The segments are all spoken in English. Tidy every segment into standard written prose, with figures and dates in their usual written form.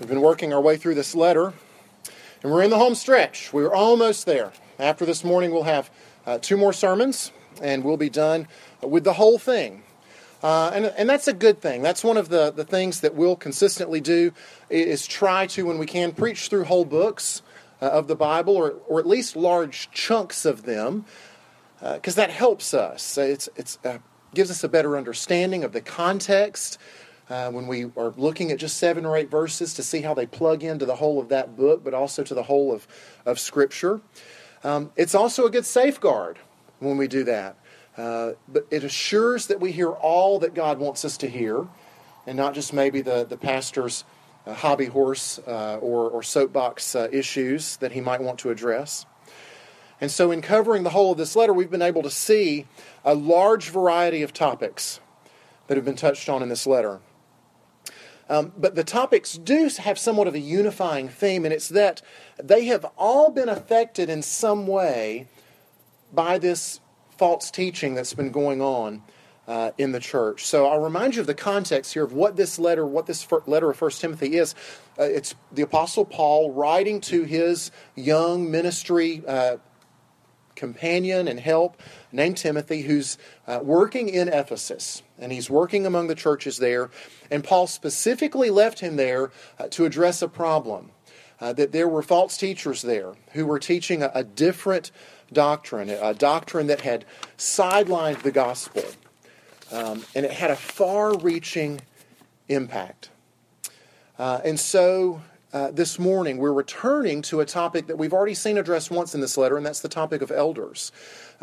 We've been working our way through this letter, and we're in the home stretch. We're almost there. After this morning, we'll have two more sermons, and we'll be done with the whole thing. And that's a good thing. That's one of the things that we'll consistently do is try to, when we can, preach through whole books of the Bible, or at least large chunks of them, because that helps us. It gives us a better understanding of the context when we are looking at just 7 or 8 verses to see how they plug into the whole of that book, but also to the whole of Scripture. It's also a good safeguard when we do that. But it assures that we hear all that God wants us to hear and not just maybe the pastor's hobby horse or soapbox issues that he might want to address. And so in covering the whole of this letter, we've been able to see a large variety of topics that have been touched on in this letter. But the topics do have somewhat of a unifying theme, and it's that they have all been affected in some way by this false teaching that's been going on in the church. So I'll remind you of the context here of what this letter of 1 Timothy is. It's the Apostle Paul writing to his young ministry companion and help named Timothy, who's working in Ephesus. And he's working among the churches there. And Paul specifically left him there to address a problem. That there were false teachers there who were teaching a different doctrine, a doctrine that had sidelined the gospel. And it had a far-reaching impact. And so this morning we're returning to a topic that we've already seen addressed once in this letter, and that's the topic of elders.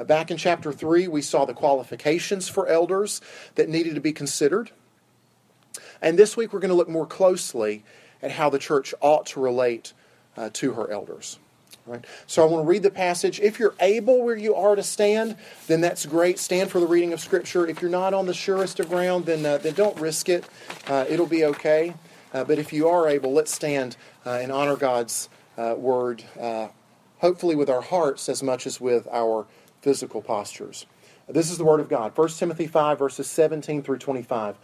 Back in chapter 3, we saw the qualifications for elders that needed to be considered. And this week we're going to look more closely at how the church ought to relate to her elders. All right. So I want to read the passage. If you're able where you are to stand, then that's great. Stand for the reading of Scripture. If you're not on the surest of ground, then don't risk it. It'll be okay. But if you are able, let's stand and honor God's word, hopefully with our hearts as much as with our physical postures. This is the word of God. 1 Timothy 5, verses 17 through 25.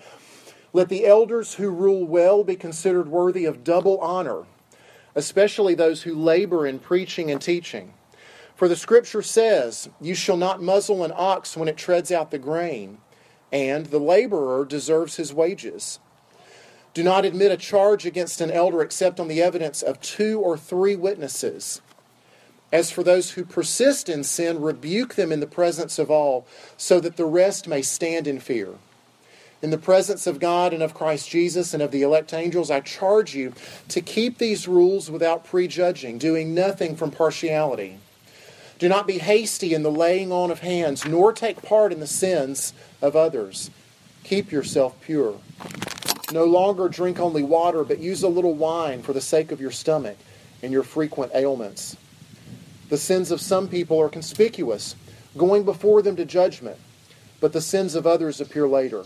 Let the elders who rule well be considered worthy of double honor, especially those who labor in preaching and teaching. For the Scripture says, "You shall not muzzle an ox when it treads out the grain," and "the laborer deserves his wages." Do not admit a charge against an elder except on the evidence of 2 or 3 witnesses. As for those who persist in sin, rebuke them in the presence of all, so that the rest may stand in fear. In the presence of God and of Christ Jesus and of the elect angels, I charge you to keep these rules without prejudging, doing nothing from partiality. Do not be hasty in the laying on of hands, nor take part in the sins of others. Keep yourself pure. No longer drink only water, but use a little wine for the sake of your stomach and your frequent ailments. The sins of some people are conspicuous, going before them to judgment, but the sins of others appear later.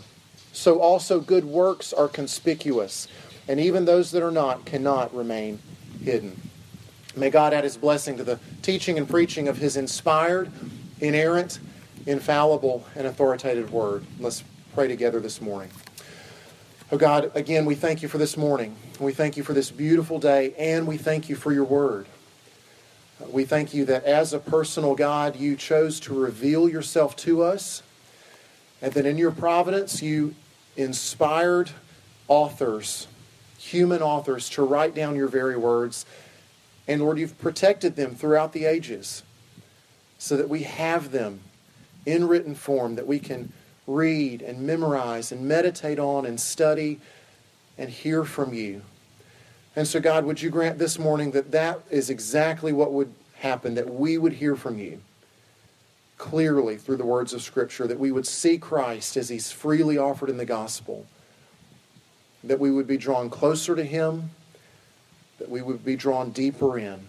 So also good works are conspicuous, and even those that are not cannot remain hidden. May God add His blessing to the teaching and preaching of His inspired, inerrant, infallible, and authoritative Word. Let's pray together this morning. Oh God, again, we thank You for this morning. We thank You for this beautiful day, and we thank You for Your Word. We thank You that as a personal God, You chose to reveal Yourself to us, and that in Your providence, You inspired authors, human authors, to write down Your very words. And Lord, You've protected them throughout the ages so that we have them in written form that we can read and memorize and meditate on and study and hear from You. And so God, would You grant this morning that is exactly what would happen, that we would hear from You clearly through the words of Scripture, that we would see Christ as He's freely offered in the gospel, that we would be drawn closer to Him, that we would be drawn deeper in,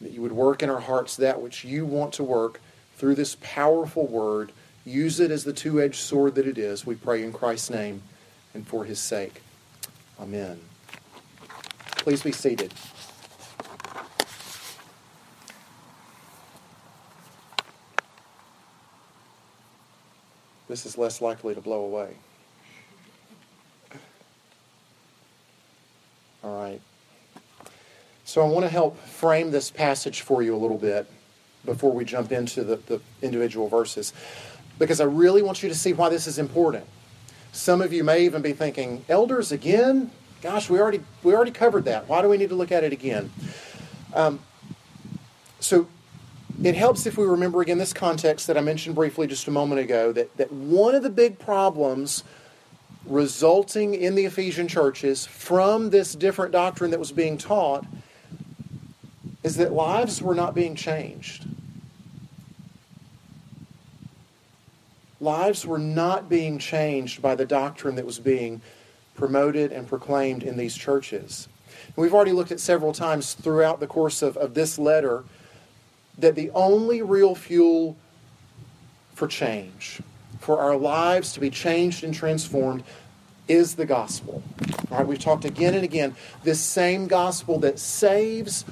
that You would work in our hearts that which You want to work through this powerful word. Use it as the two-edged sword that it is. We pray in Christ's name and for His sake. Amen. Please be seated. This is less likely to blow away. All right. So I want to help frame this passage for you a little bit before we jump into the individual verses, because I really want you to see why this is important. Some of you may even be thinking, elders again? Gosh, we already covered that. Why do we need to look at it again? So it helps if we remember again this context that I mentioned briefly just a moment ago, that one of the big problems resulting in the Ephesian churches from this different doctrine that was being taught is that lives were not being changed. Lives were not being changed by the doctrine that was being promoted and proclaimed in these churches. And we've already looked at several times throughout the course of this letter that the only real fuel for change, for our lives to be changed and transformed, is the gospel. All right, we've talked again and again, this same gospel that saves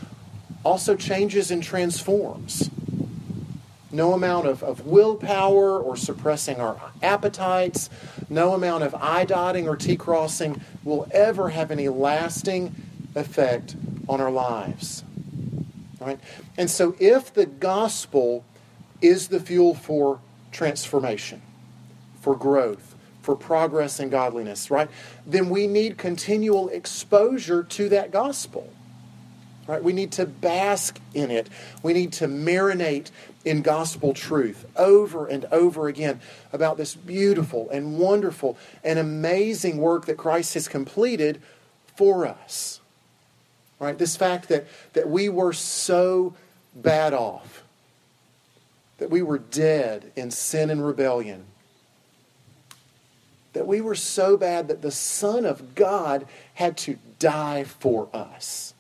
also changes and transforms. No amount of willpower or suppressing our appetites, no amount of I-dotting or T-crossing will ever have any lasting effect on our lives. All right? And so if the gospel is the fuel for transformation, for growth, for progress in godliness, right, then we need continual exposure to that gospel. Right? We need to bask in it. We need to marinate in gospel truth over and over again about this beautiful and wonderful and amazing work that Christ has completed for us. Right? This fact that we were so bad off, that we were dead in sin and rebellion, that we were so bad that the Son of God had to die for us,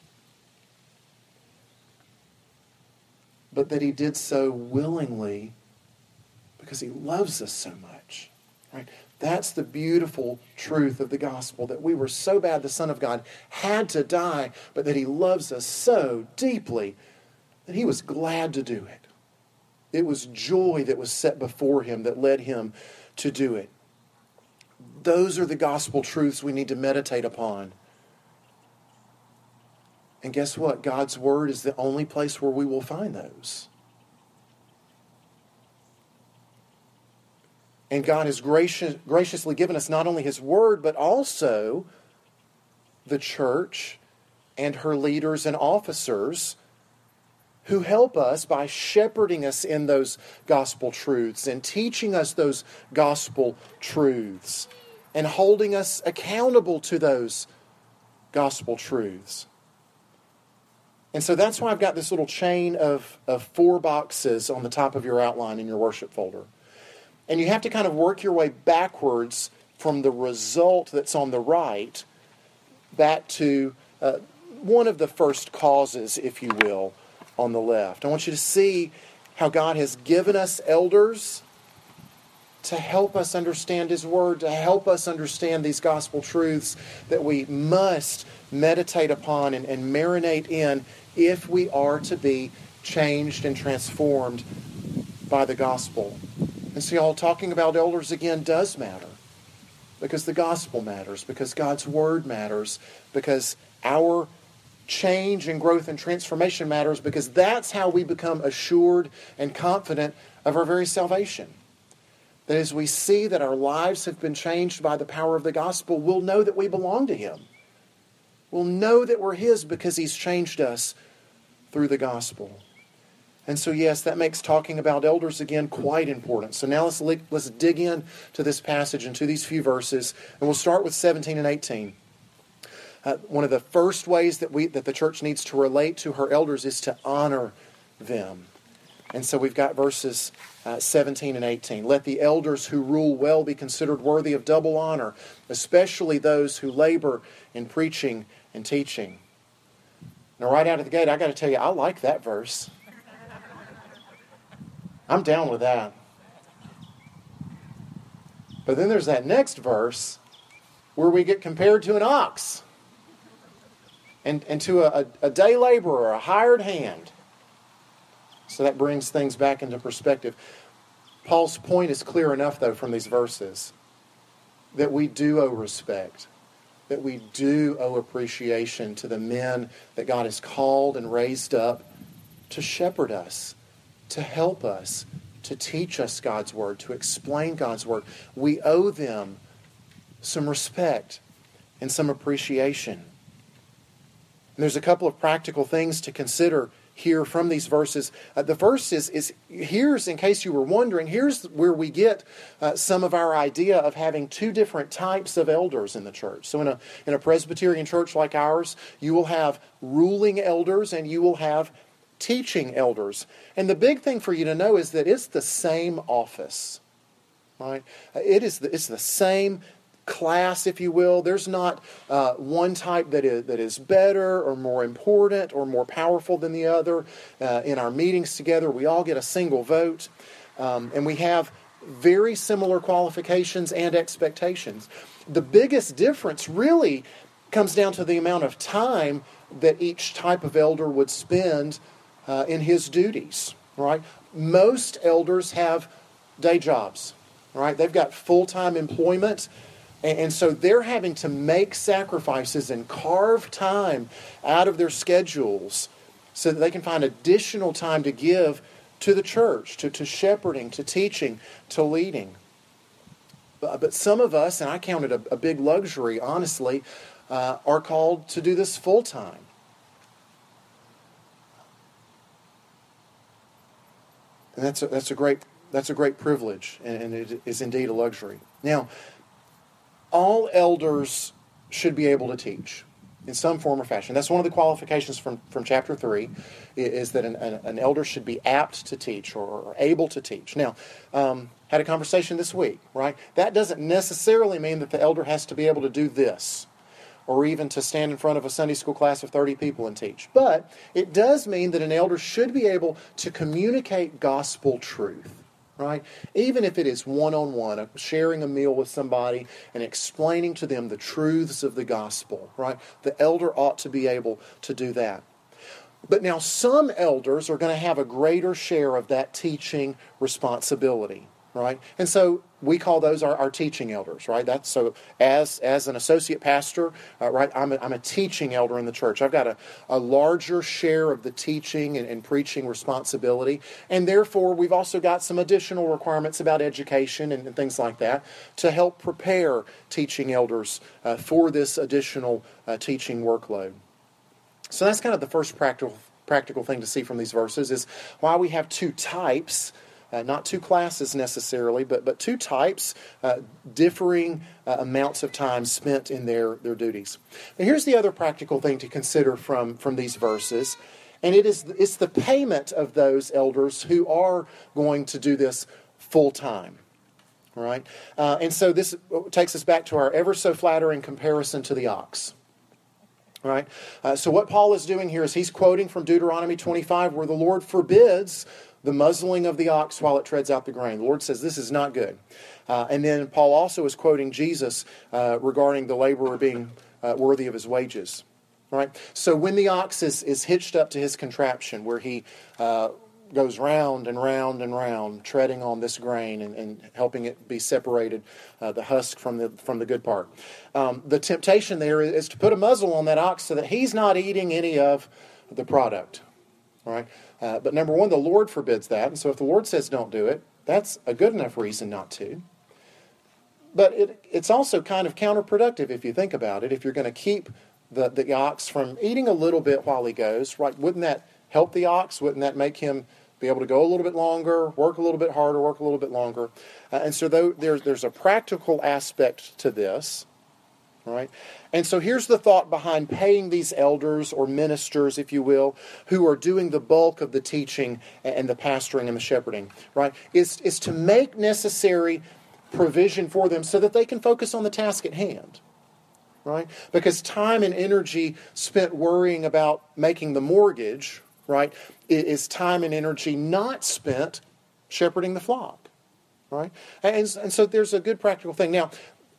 but that he did so willingly because he loves us so much. Right? That's the beautiful truth of the gospel, that we were so bad the Son of God had to die, but that he loves us so deeply that he was glad to do it. It was joy that was set before him that led him to do it. Those are the gospel truths we need to meditate upon. And guess what? God's Word is the only place where we will find those. And God has graciously given us not only His Word, but also the church and her leaders and officers who help us by shepherding us in those gospel truths and teaching us those gospel truths and holding us accountable to those gospel truths. And so that's why I've got this little chain of four boxes on the top of your outline in your worship folder. And you have to kind of work your way backwards from the result that's on the right back to one of the first causes, if you will, on the left. I want you to see how God has given us elders to help us understand His Word, to help us understand these gospel truths that we must meditate upon and marinate in if we are to be changed and transformed by the gospel. And so y'all, talking about elders again does matter, because the gospel matters, because God's Word matters, because our change and growth and transformation matters, because that's how we become assured and confident of our very salvation. That as we see that our lives have been changed by the power of the gospel, we'll know that we belong to Him. We'll know that we're His because He's changed us through the gospel. And so, yes, that makes talking about elders again quite important. So now let's dig in to this passage and to these few verses, and we'll start with 17 and 18. One of the first ways that the church needs to relate to her elders is to honor them. And so we've got verses 17 and 18. Let the elders who rule well be considered worthy of double honor, especially those who labor in preaching and teaching. Now, right out of the gate, I got to tell you, I like that verse. I'm down with that. But then there's that next verse where we get compared to an ox and to a day laborer, a hired hand. So that brings things back into perspective. Paul's point is clear enough, though, from these verses, that we do owe respect. that we do owe appreciation to the men that God has called and raised up to shepherd us, to help us, to teach us God's Word, to explain God's Word. We owe them some respect and some appreciation. And there's a couple of practical things to consider here from these verses. The verse is here's, in case you were wondering, here's where we get some of our idea of having two different types of elders in the church. So in a Presbyterian church like ours, you will have ruling elders and you will have teaching elders. And the big thing for you to know is that it's the same office, right? It's the same class, if you will. There's not one type that is better or more important or more powerful than the other. In our meetings together, we all get a single vote, and we have very similar qualifications and expectations. The biggest difference really comes down to the amount of time that each type of elder would spend in his duties, right? Most elders have day jobs, right? They've got full-time employment. And so they're having to make sacrifices and carve time out of their schedules so that they can find additional time to give to the church, to shepherding, to teaching, to leading. But some of us, and I count it a big luxury, honestly, are called to do this full time. And that's a great privilege, and it is indeed a luxury. Now, all elders should be able to teach in some form or fashion. That's one of the qualifications from chapter 3, is that an elder should be apt to teach or able to teach. Now, had a conversation this week, right? That doesn't necessarily mean that the elder has to be able to do this or even to stand in front of a Sunday school class of 30 people and teach. But it does mean that an elder should be able to communicate gospel truth. Right? Even if it is one-on-one, sharing a meal with somebody and explaining to them the truths of the gospel, right? The elder ought to be able to do that. But now some elders are going to have a greater share of that teaching responsibility, right? And so we call those our teaching elders, right? That's so as an associate pastor, right? I'm a teaching elder in the church. I've got a larger share of the teaching and preaching responsibility, and therefore we've also got some additional requirements about education and things like that to help prepare teaching elders for this additional teaching workload. So that's kind of the first practical thing to see from these verses, is why we have two types. Not two classes necessarily, but two types, differing amounts of time spent in their duties. Now here's the other practical thing to consider from these verses, and it's the payment of those elders who are going to do this full time. Right? And so this takes us back to our ever so flattering comparison to the ox. Right? So what Paul is doing here is he's quoting from Deuteronomy 25, where the Lord forbids the muzzling of the ox while it treads out the grain. The Lord says this is not good. And then Paul also is quoting Jesus regarding the laborer being worthy of his wages. Right? So when the ox is hitched up to his contraption, where he goes round and round and round, treading on this grain and helping it be separated, the husk from the good part. The temptation there is to put a muzzle on that ox so that he's not eating any of the product. All right? But number one, the Lord forbids that. And so if the Lord says don't do it, that's a good enough reason not to. But it's also kind of counterproductive if you think about it. If you're going to keep the ox from eating a little bit while he goes, right? Wouldn't that help the ox? Wouldn't that make him be able to go a little bit longer, work a little bit harder, work a little bit longer? And so there's a practical aspect to this. Right? And so here's the thought behind paying these elders or ministers, if you will, who are doing the bulk of the teaching and the pastoring and the shepherding, right? Is to make necessary provision for them so that they can focus on the task at hand, right? Because time and energy spent worrying about making the mortgage, right, is time and energy not spent shepherding the flock, right? And so there's a good practical thing. Now,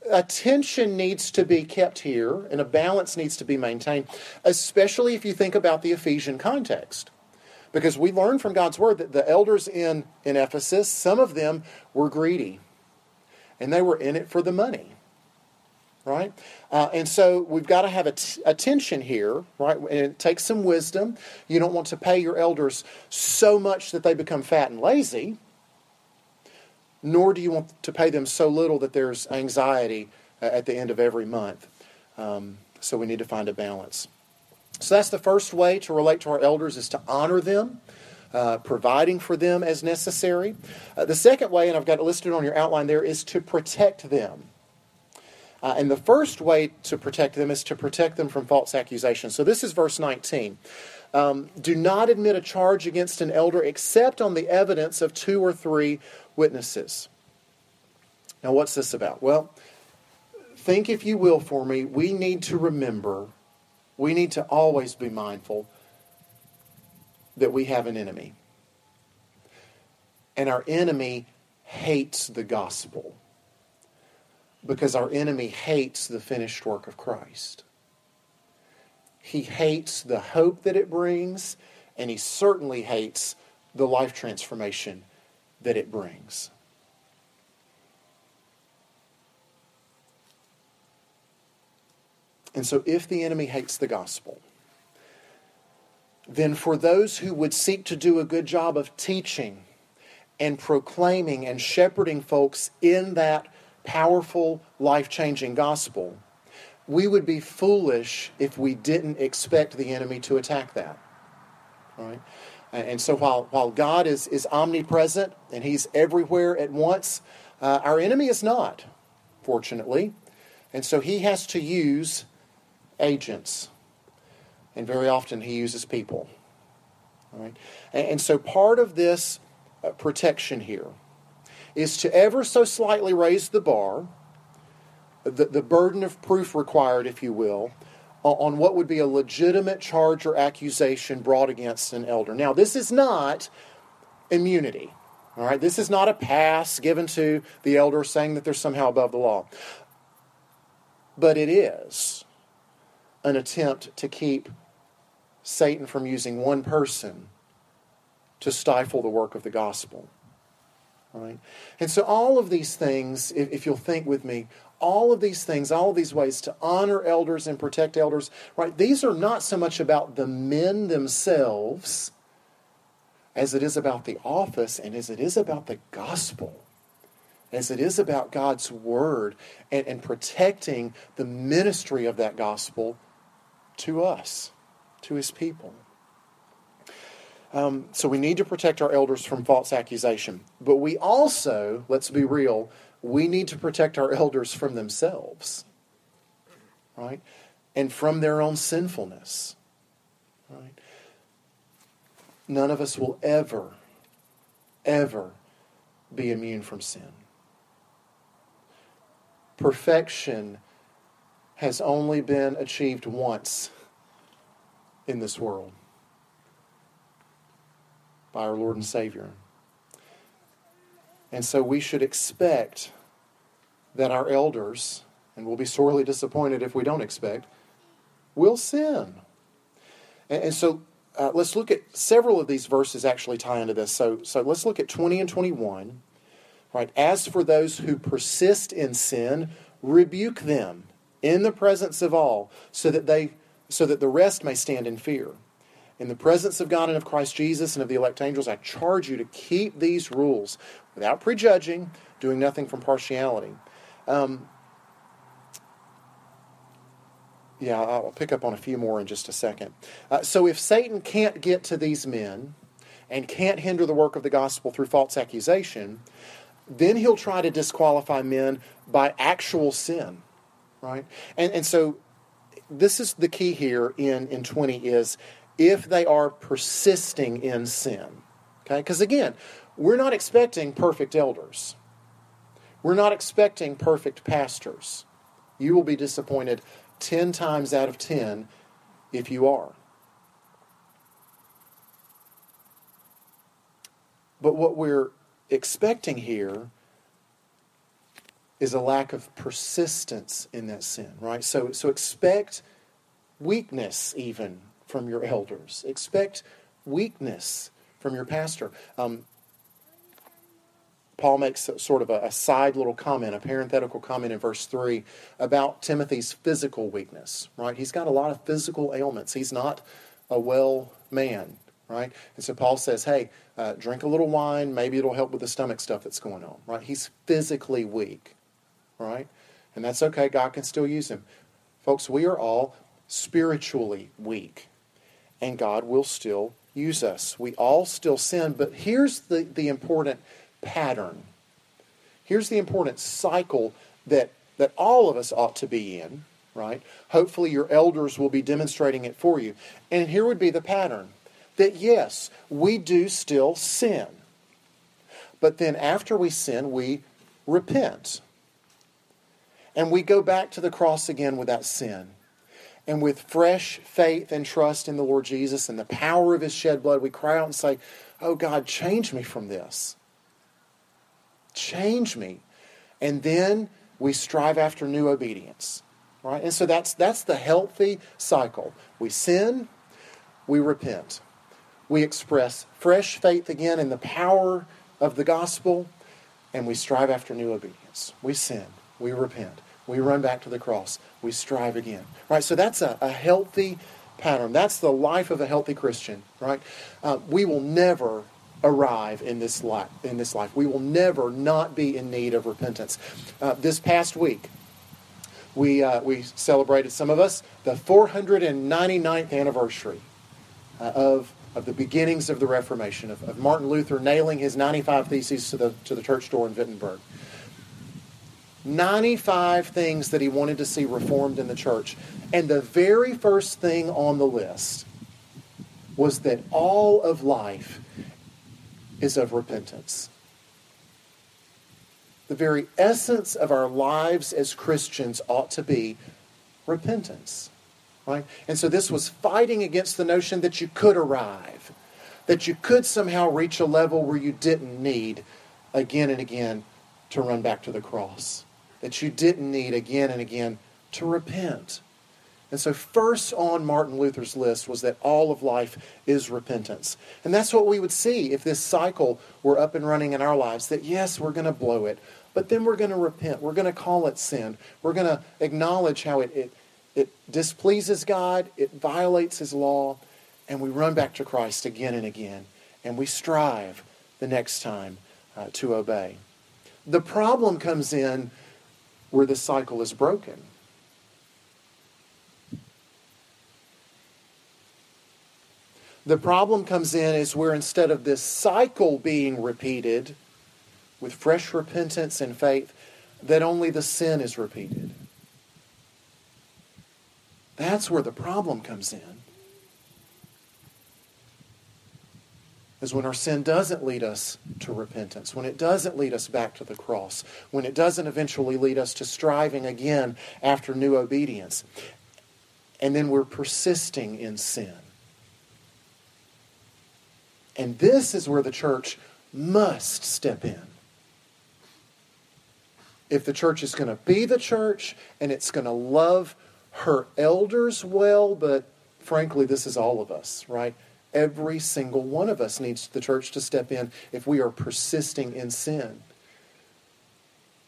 attention needs to be kept here, and a balance needs to be maintained, especially if you think about the Ephesian context. Because we learn from God's Word that the elders in Ephesus, some of them were greedy, and they were in it for the money. right? And so we've got to have a tension here, right? And it takes some wisdom. You don't want to pay your elders so much that they become fat and lazy, nor do you want to pay them so little that there's anxiety at the end of every month. So we need to find a balance. So that's the first way to relate to our elders, is to honor them, providing for them as necessary. The second way, and I've got it listed on your outline there, is to protect them. And the first way to protect them is to protect them from false accusations. So this is verse 19. Do not admit a charge against an elder except on the evidence of 2 or 3 witnesses. Now, what's this about? Well, think, if you will, for me, we need to remember, we need to always be mindful that we have an enemy. And our enemy hates the gospel, because our enemy hates the finished work of Christ. He hates the hope that it brings, and he certainly hates the life transformation that it brings. And so if the enemy hates the gospel, then for those who would seek to do a good job of teaching and proclaiming and shepherding folks in that powerful, life-changing gospel, we would be foolish if we didn't expect the enemy to attack that. All right? And so while God is omnipresent and he's everywhere at once, our enemy is not, fortunately. And so he has to use agents. And very often he uses people. All right? And so part of this protection here is to ever so slightly raise the bar, the burden of proof required, if you will, on what would be a legitimate charge or accusation brought against an elder. Now, this is not immunity. All right? This is not a pass given to the elder saying that they're somehow above the law. But it is an attempt to keep Satan from using one person to stifle the work of the gospel. Right? And so all of these things, if you'll think with me, all of these things, all of these ways to honor elders and protect elders, right? These are not so much about the men themselves as it is about the office, and as it is about the gospel, as it is about God's word and protecting the ministry of that gospel to us, to his people. So we need to protect our elders from false accusation. But we also, let's be real, we need to protect our elders from themselves, right? And from their own sinfulness, right? None of us will ever, ever be immune from sin. Perfection has only been achieved once in this world, by our Lord and Savior. And so we should expect that our elders, and we'll be sorely disappointed if we don't expect, will sin. And so let's look at several of these verses actually tie into this. So let's look at 20 and 21. Right? As for those who persist in sin, rebuke them in the presence of all, so that the rest may stand in fear. In the presence of God and of Christ Jesus and of the elect angels, I charge you to keep these rules without prejudging, doing nothing from partiality. I'll pick up on a few more in just a second. So if Satan can't get to these men and can't hinder the work of the gospel through false accusation, then he'll try to disqualify men by actual sin, right? And so this is the key here in 20 is, if they are persisting in sin. Okay? Because again, we're not expecting perfect elders. We're not expecting perfect pastors. You will be disappointed 10 times out of 10 if you are. But what we're expecting here is a lack of persistence in that sin, right? So expect weakness even from your elders. Expect weakness from your pastor. Paul makes sort of a side little comment, a parenthetical comment in verse 3 about Timothy's physical weakness, right? He's got a lot of physical ailments. He's not a well man, right? And so Paul says, hey, drink a little wine. Maybe it'll help with the stomach stuff that's going on, right? He's physically weak, right? And that's okay. God can still use him. Folks, we are all spiritually weak, and God will still use us. We all still sin, but here's the important pattern. Here's the important cycle that all of us ought to be in, right? Hopefully your elders will be demonstrating it for you. And here would be the pattern, that yes, we do still sin. But then after we sin, we repent. And we go back to the cross again with that sin. And with fresh faith and trust in the Lord Jesus and the power of His shed blood, we cry out and say, oh God, change me from this. Change me. And then we strive after new obedience. Right? And so that's the healthy cycle. We sin, we repent. We express fresh faith again in the power of the gospel, and we strive after new obedience. We sin, we repent, we run back to the cross, we strive again. Right? So that's a healthy pattern. That's the life of a healthy Christian. Right? We will never arrive in this life. We will never not be in need of repentance. This past week, we celebrated, some of us, the 499th anniversary of the beginnings of the Reformation, of Martin Luther nailing his 95 theses to the church door in Wittenberg. 95 things that he wanted to see reformed in the church. And the very first thing on the list was that all of life is of repentance. The very essence of our lives as Christians ought to be repentance. Right? And so this was fighting against the notion that you could arrive, that you could somehow reach a level where you didn't need again and again to run back to the cross, that you didn't need again and again to repent. And so first on Martin Luther's list was that all of life is repentance. And that's what we would see if this cycle were up and running in our lives, that yes, we're going to blow it, but then we're going to repent. We're going to call it sin. We're going to acknowledge how it displeases God, it violates His law, and we run back to Christ again and again, and we strive the next time to obey. The problem comes in where the cycle is broken. The problem comes in is where instead of this cycle being repeated with fresh repentance and faith, that only the sin is repeated. That's where the problem comes in. Is when our sin doesn't lead us to repentance, when it doesn't lead us back to the cross, when it doesn't eventually lead us to striving again after new obedience. And then we're persisting in sin. And this is where the church must step in. If the church is going to be the church and it's going to love her elders well, but frankly, this is all of us, right? Every single one of us needs the church to step in if we are persisting in sin.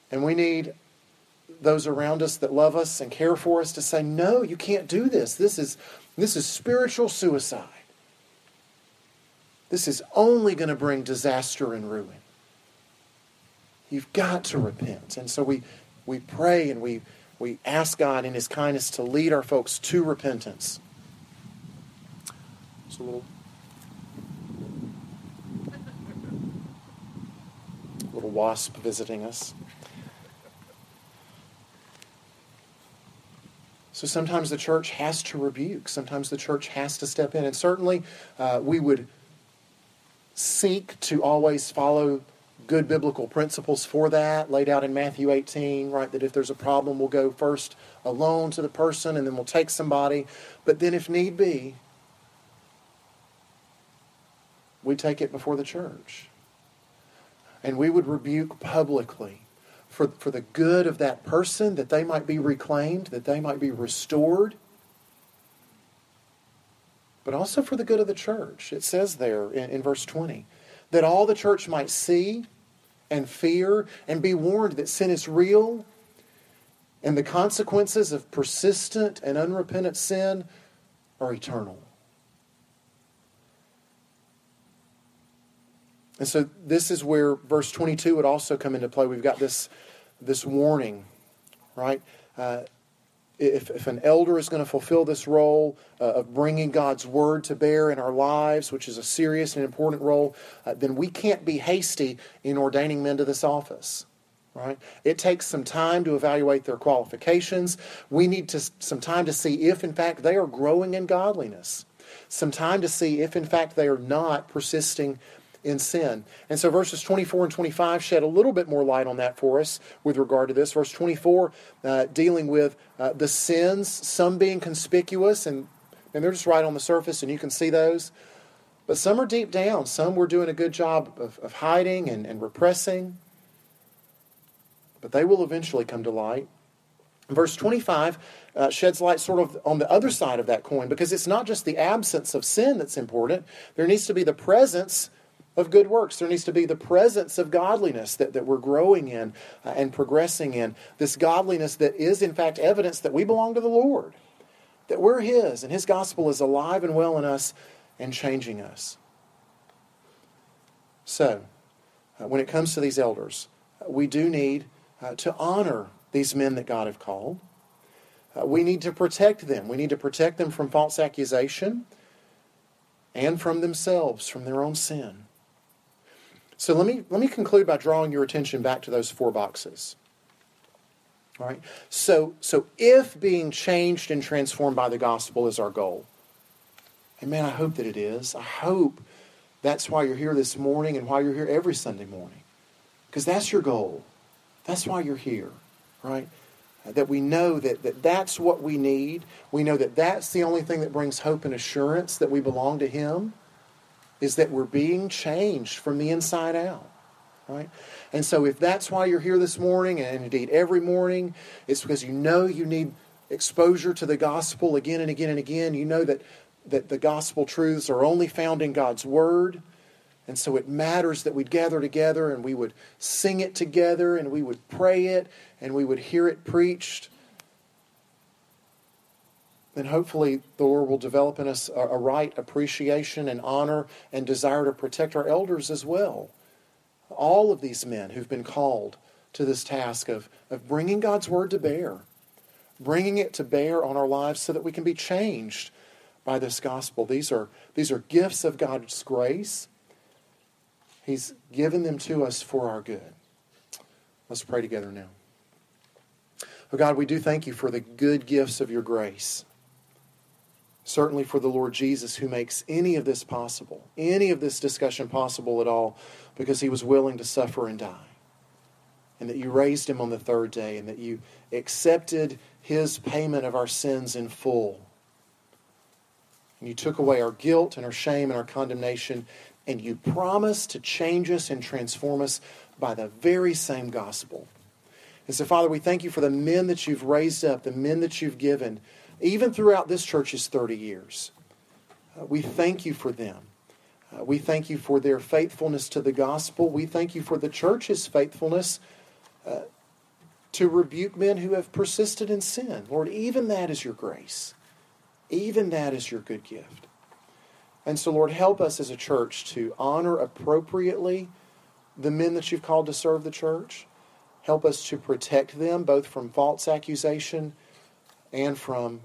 And we need those around us that love us and care for us to say, no, you can't do this. This is spiritual suicide. This is only going to bring disaster and ruin. You've got to repent. And so we pray and we ask God in His kindness to lead our folks to repentance. Just a little wasp visiting us. So sometimes the church has to rebuke. Sometimes the church has to step in. And certainly we would seek to always follow good biblical principles for that, laid out in Matthew 18, right? That if there's a problem, we'll go first alone to the person and then we'll take somebody. But then if need be, we take it before the church. And we would rebuke publicly for the good of that person, that they might be reclaimed, that they might be restored, but also for the good of the church. It says there in verse 20, that all the church might see and fear and be warned that sin is real and the consequences of persistent and unrepentant sin are eternal. And so this is where verse 22 would also come into play. We've got this warning, right? If an elder is going to fulfill this role of bringing God's word to bear in our lives, which is a serious and important role, then we can't be hasty in ordaining men to this office, right? It takes some time to evaluate their qualifications. We need some time to see if, in fact, they are growing in godliness. Some time to see if, in fact, they are not persisting in sin. And so verses 24 and 25 shed a little bit more light on that for us with regard to this. Verse 24 dealing with the sins, some being conspicuous, and they're just right on the surface and you can see those. But some are deep down. Some we're doing a good job of hiding and repressing. But they will eventually come to light. Verse 25 sheds light sort of on the other side of that coin, because it's not just the absence of sin that's important. There needs to be the presence of good works. There needs to be the presence of godliness that we're growing in and progressing in. This godliness that is, in fact, evidence that we belong to the Lord, that we're His, and His gospel is alive and well in us and changing us. So, when it comes to these elders, we do need to honor these men that God have called. We need to protect them. We need to protect them from false accusation and from themselves, from their own sin. So let me conclude by drawing your attention back to those four boxes. All right. So if being changed and transformed by the gospel is our goal, and man, I hope that it is. I hope that's why you're here this morning and why you're here every Sunday morning, because that's your goal. That's why you're here, right? That we know that that's what we need. We know that that's the only thing that brings hope and assurance that we belong to Him, is that we're being changed from the inside out, right? And so if that's why you're here this morning, and indeed every morning, it's because you know you need exposure to the gospel again and again and again. You know that the gospel truths are only found in God's word, and so it matters that we'd gather together and we would sing it together and we would pray it and we would hear it preached. Then hopefully the Lord will develop in us a right appreciation and honor and desire to protect our elders as well. All of these men who've been called to this task of bringing God's word to bear, bringing it to bear on our lives so that we can be changed by this gospel. These are gifts of God's grace. He's given them to us for our good. Let's pray together now. Oh God, we do thank you for the good gifts of your grace. Certainly for the Lord Jesus, who makes any of this possible, any of this discussion possible at all, because He was willing to suffer and die. And that you raised Him on the third day, and that you accepted His payment of our sins in full. And you took away our guilt and our shame and our condemnation, and you promised to change us and transform us by the very same gospel. And so, Father, we thank you for the men that you've raised up, the men that you've given, even throughout this church's 30 years. We thank you for them. We thank you for their faithfulness to the gospel. We thank you for the church's faithfulness to rebuke men who have persisted in sin. Lord, even that is your grace. Even that is your good gift. And so, Lord, help us as a church to honor appropriately the men that you've called to serve the church. Help us to protect them both from false accusation and from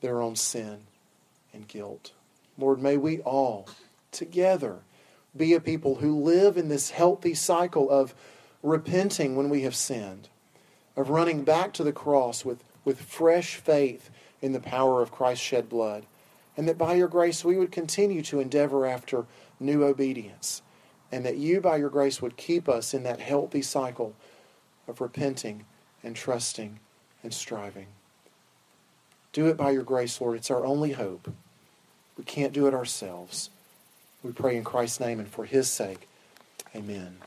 their own sin and guilt. Lord, may we all together be a people who live in this healthy cycle of repenting when we have sinned, of running back to the cross with fresh faith in the power of Christ's shed blood, and that by your grace we would continue to endeavor after new obedience, and that you by your grace would keep us in that healthy cycle of repenting and trusting and striving. Do it by your grace, Lord. It's our only hope. We can't do it ourselves. We pray in Christ's name and for His sake. Amen.